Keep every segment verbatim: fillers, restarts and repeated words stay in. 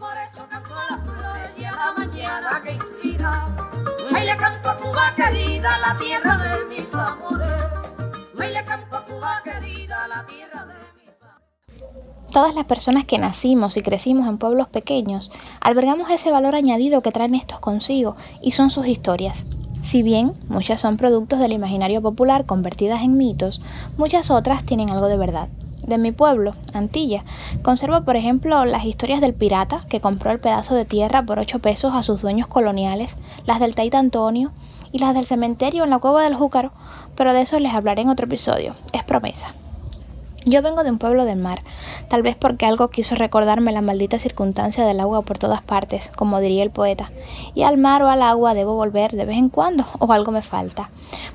por eso canto a las flores y a la mañana que inspira. Hoy le canto a Cuba querida, la tierra de mis amores. Hoy le canto a Cuba querida, la tierra de mis amores. Todas las personas que nacimos y crecimos en pueblos pequeños albergamos ese valor añadido que traen estos consigo y son sus historias. Si bien muchas son productos del imaginario popular convertidas en mitos, muchas otras tienen algo de verdad. De mi pueblo, Antilla, conservo por ejemplo las historias del pirata que compró el pedazo de tierra por ocho pesos a sus dueños coloniales, las del Taita Antonio y las del cementerio en la cueva del Júcaro, pero de eso les hablaré en otro episodio, es promesa. Yo vengo de un pueblo del mar, tal vez porque algo quiso recordarme la maldita circunstancia del agua por todas partes, como diría el poeta, y al mar o al agua debo volver de vez en cuando o algo me falta.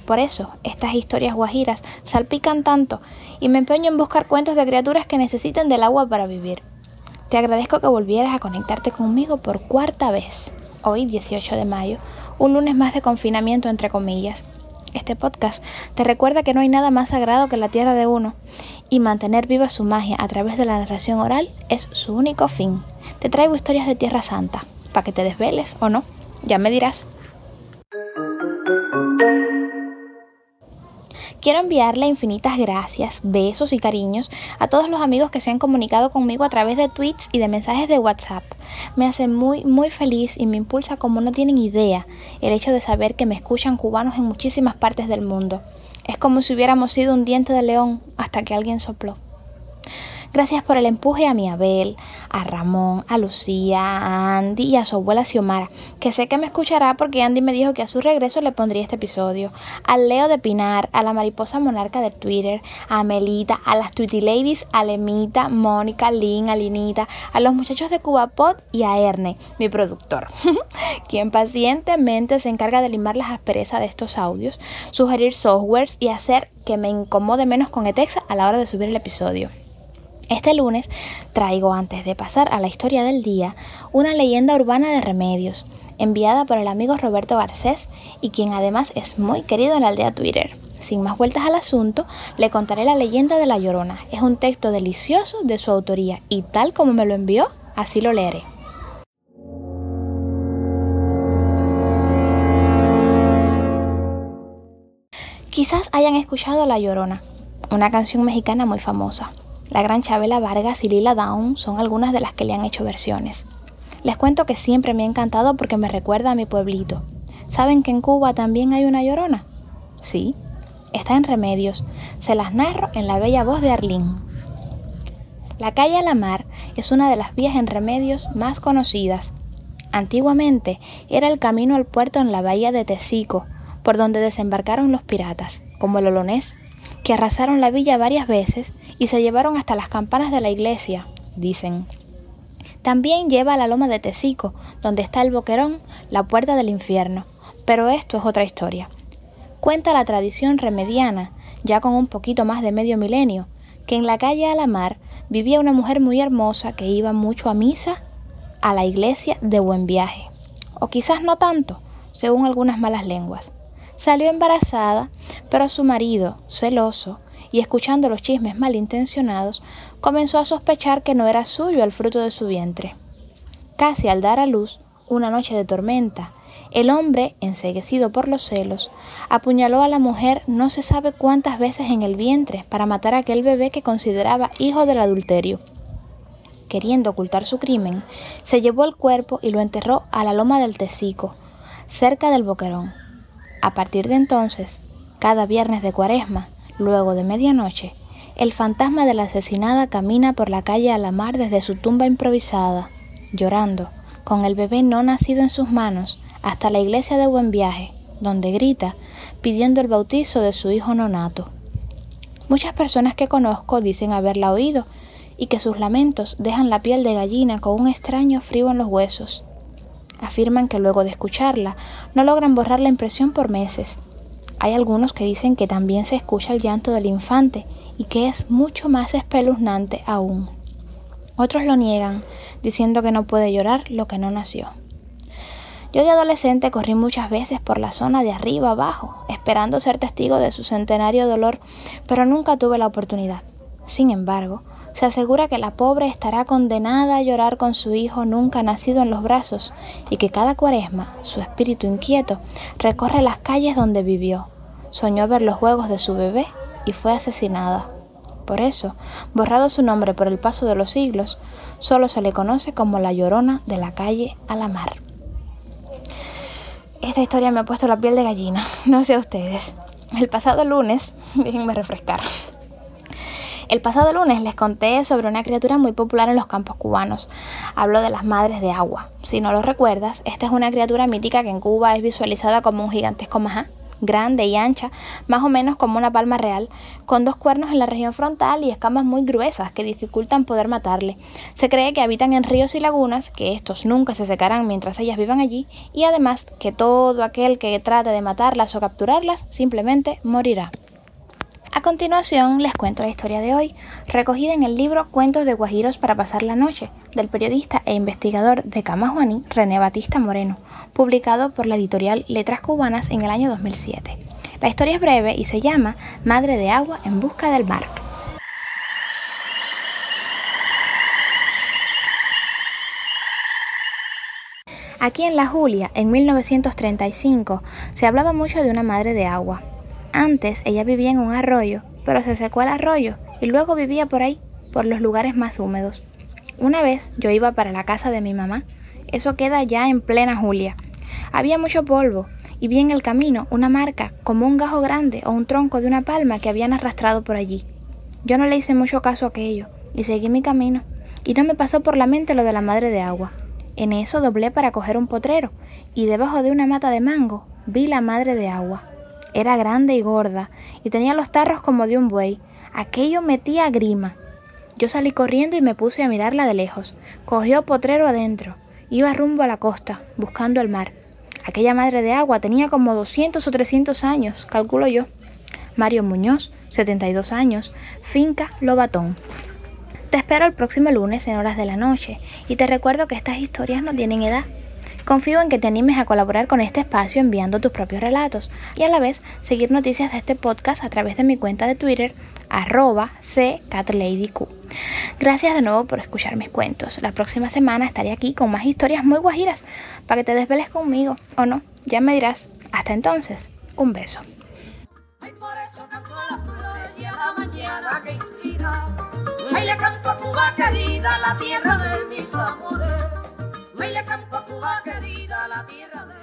Por eso, estas historias guajiras salpican tanto y me empeño en buscar cuentos de criaturas que necesiten del agua para vivir. Te agradezco que volvieras a conectarte conmigo por cuarta vez. Hoy, dieciocho de mayo, un lunes más de confinamiento entre comillas. Este podcast te recuerda que no hay nada más sagrado que la tierra de uno y mantener viva su magia a través de la narración oral es su único fin. Te traigo historias de Tierra Santa, para que te desveles o no, ya me dirás. Quiero enviarle infinitas gracias, besos y cariños a todos los amigos que se han comunicado conmigo a través de tweets y de mensajes de WhatsApp. Me hace muy, muy feliz y me impulsa como no tienen idea el hecho de saber que me escuchan cubanos en muchísimas partes del mundo. Es como si hubiéramos sido un diente de león hasta que alguien sopló. Gracias por el empuje a mi Abel, a Ramón, a Lucía, a Andy y a su abuela Xiomara, que sé que me escuchará porque Andy me dijo que a su regreso le pondría este episodio. Al Leo de Pinar, a la mariposa monarca de Twitter, a Melita, a las Tweety Ladies, a Lemita, Mónica, Lynn, a Linita, a los muchachos de Cubapod y a Erne, mi productor, quien pacientemente se encarga de limar las asperezas de estos audios, sugerir softwares y hacer que me incomode menos con Etexa a la hora de subir el episodio. Este lunes traigo, antes de pasar a la historia del día, una leyenda urbana de Remedios, enviada por el amigo Roberto Garcés y quien además es muy querido en la aldea Twitter. Sin más vueltas al asunto, le contaré la leyenda de La Llorona. Es un texto delicioso de su autoría y tal como me lo envió, así lo leeré. Quizás hayan escuchado La Llorona, una canción mexicana muy famosa. La gran Chavela Vargas y Lila Down son algunas de las que le han hecho versiones. Les cuento que siempre me ha encantado porque me recuerda a mi pueblito. ¿Saben que en Cuba también hay una llorona? Sí, está en Remedios. Se las narro en la bella voz de Arlín. La calle Alamar es una de las vías en Remedios más conocidas. Antiguamente era el camino al puerto en la bahía de Tesico, por donde desembarcaron los piratas, como el Olonés, que arrasaron la villa varias veces y se llevaron hasta las campanas de la iglesia, dicen. También lleva a la loma de Tesico, donde está el Boquerón, la puerta del infierno, pero esto es otra historia. Cuenta la tradición remediana, ya con un poquito más de medio milenio, que en la calle Alamar vivía una mujer muy hermosa que iba mucho a misa a la iglesia de Buen Viaje, o quizás no tanto, según algunas malas lenguas. Salió embarazada, pero a su marido, celoso, y escuchando los chismes malintencionados, comenzó a sospechar que no era suyo el fruto de su vientre. Casi al dar a luz, una noche de tormenta, el hombre, enceguecido por los celos, apuñaló a la mujer no se sabe cuántas veces en el vientre para matar a aquel bebé que consideraba hijo del adulterio. Queriendo ocultar su crimen, se llevó el cuerpo y lo enterró a la loma del Tesico, cerca del Boquerón. A partir de entonces, cada viernes de cuaresma, luego de medianoche, el fantasma de la asesinada camina por la calle Alamar desde su tumba improvisada, llorando, con el bebé no nacido en sus manos, hasta la iglesia de Buen Viaje, donde grita, pidiendo el bautizo de su hijo nonato. Muchas personas que conozco dicen haberla oído y que sus lamentos dejan la piel de gallina con un extraño frío en los huesos. Afirman que luego de escucharla, no logran borrar la impresión por meses. Hay algunos que dicen que también se escucha el llanto del infante y que es mucho más espeluznante aún. Otros lo niegan, diciendo que no puede llorar lo que no nació. Yo de adolescente corrí muchas veces por la zona de arriba abajo, esperando ser testigo de su centenario dolor, pero nunca tuve la oportunidad. Sin embargo, Se asegura que la pobre estará condenada a llorar con su hijo nunca nacido en los brazos y que cada cuaresma, su espíritu inquieto, recorre las calles donde vivió. Soñó ver los juegos de su bebé y fue asesinada. Por eso, borrado su nombre por el paso de los siglos, solo se le conoce como la Llorona de la calle Alamar. Esta historia me ha puesto la piel de gallina, no sé a ustedes. El pasado lunes, déjenme refrescar. El pasado lunes les conté sobre una criatura muy popular en los campos cubanos. Hablo de las Madres de Agua. Si no lo recuerdas, esta es una criatura mítica que en Cuba es visualizada como un gigantesco majá, grande y ancha, más o menos como una palma real, con dos cuernos en la región frontal y escamas muy gruesas que dificultan poder matarle. Se cree que habitan en ríos y lagunas, que estos nunca se secarán mientras ellas vivan allí, y además que todo aquel que trate de matarlas o capturarlas simplemente morirá. A continuación les cuento la historia de hoy, recogida en el libro Cuentos de Guajiros para pasar la noche, del periodista e investigador de Camajuaní René Batista Moreno, publicado por la editorial Letras Cubanas en el año dos mil siete. La historia es breve y se llama Madre de Agua en busca del mar. Aquí en La Julia, en mil novecientos treinta y cinco, se hablaba mucho de una madre de agua. Antes ella vivía en un arroyo, pero se secó el arroyo y luego vivía por ahí, por los lugares más húmedos. Una vez yo iba para la casa de mi mamá, eso queda ya en plena Julia. Había mucho polvo y vi en el camino una marca como un gajo grande o un tronco de una palma que habían arrastrado por allí. Yo no le hice mucho caso a aquello y seguí mi camino y no me pasó por la mente lo de la madre de agua. En eso doblé para coger un potrero y debajo de una mata de mango vi la madre de agua. Era grande y gorda, y tenía los tarros como de un buey. Aquello metía grima. Yo salí corriendo y me puse a mirarla de lejos. Cogió potrero adentro. Iba rumbo a la costa, buscando el mar. Aquella madre de agua tenía como doscientos o trescientos años, calculo yo. Mario Muñoz, setenta y dos años, finca Lobatón. Te espero el próximo lunes en horas de la noche, y te recuerdo que estas historias no tienen edad. Confío en que te animes a colaborar con este espacio enviando tus propios relatos y a la vez seguir noticias de este podcast a través de mi cuenta de Twitter, arroba ccatladyq. Gracias de nuevo por escuchar mis cuentos. La próxima semana estaré aquí con más historias muy guajiras para que te desveles conmigo, o no, ya me dirás. Hasta entonces, un beso. Ay, por eso canto a las flores y a la mañana que inspira. Ay, le canto a Cuba querida, la tierra de mis amores. Ay, le canto a Cuba querida, la tierra de...